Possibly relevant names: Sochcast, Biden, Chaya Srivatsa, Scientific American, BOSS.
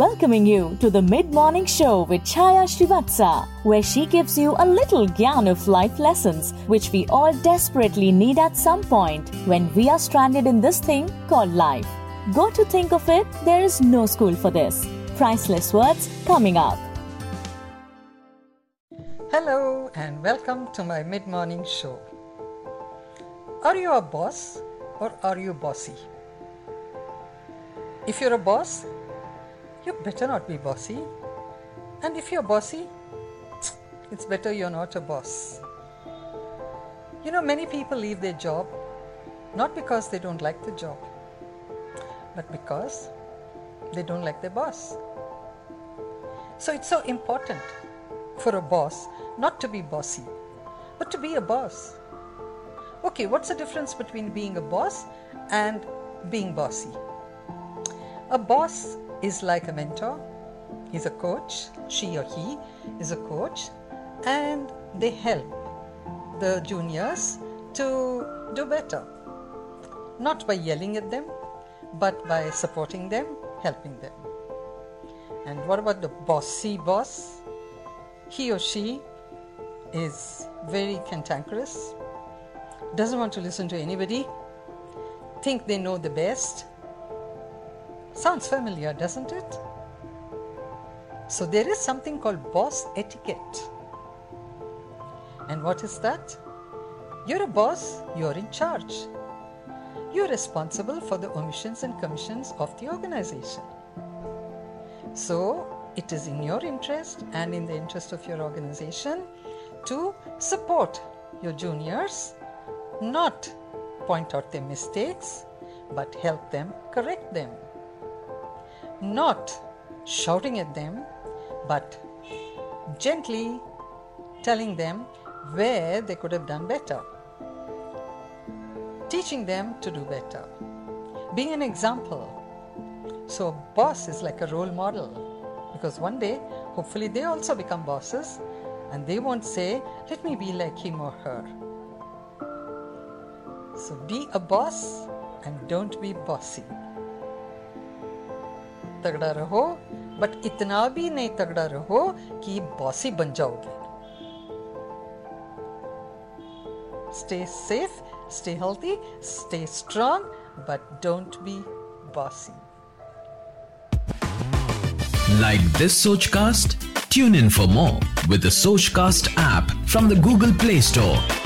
welcoming you to the Mid Morning Show with Chaya Srivatsa, where she gives you a little gyan of life lessons which we all desperately need at some point when we are stranded in this thing called life. Go to think of it, there is no school for this. Priceless words coming up. Hello and welcome to my Mid Morning Show. Are you a boss or are you bossy? If you're a boss, you better not be bossy. And if you're bossy, it's better you're not a boss. You know, many people leave their job not because they don't like the job, but because they don't like their boss. So it's so important for a boss not to be bossy, but to be a boss. Okay, what's the difference between being a boss and being bossy? A boss is like a mentor, he's a coach, she or he is a coach, and they help the juniors to do better. Not by yelling at them, but by supporting them, helping them. And what about the bossy boss? He or she is very cantankerous, doesn't want to listen to anybody, think they know the best. Sounds familiar, doesn't it? So there is something called boss etiquette. And what is that? You're a boss, you're in charge. You're responsible for the omissions and commissions of the organization. So it is in your interest and in the interest of your organization to support your juniors, not point out their mistakes, but help them, correct them. Not shouting at them, but gently telling them where they could have done better. Teaching them to do better. Being an example. So a boss is like a role model, because one day, hopefully they also become bosses and they won't say, let me be like him or her. So be a boss and don't be bossy. तगड़ा रहो, but इतना भी नहीं तगड़ा रहो कि bossy बन जाओगे. Stay safe, stay healthy, stay strong, but don't be bossy. Like this Sochcast? Tune in for more with the Sochcast app from the Google Play Store.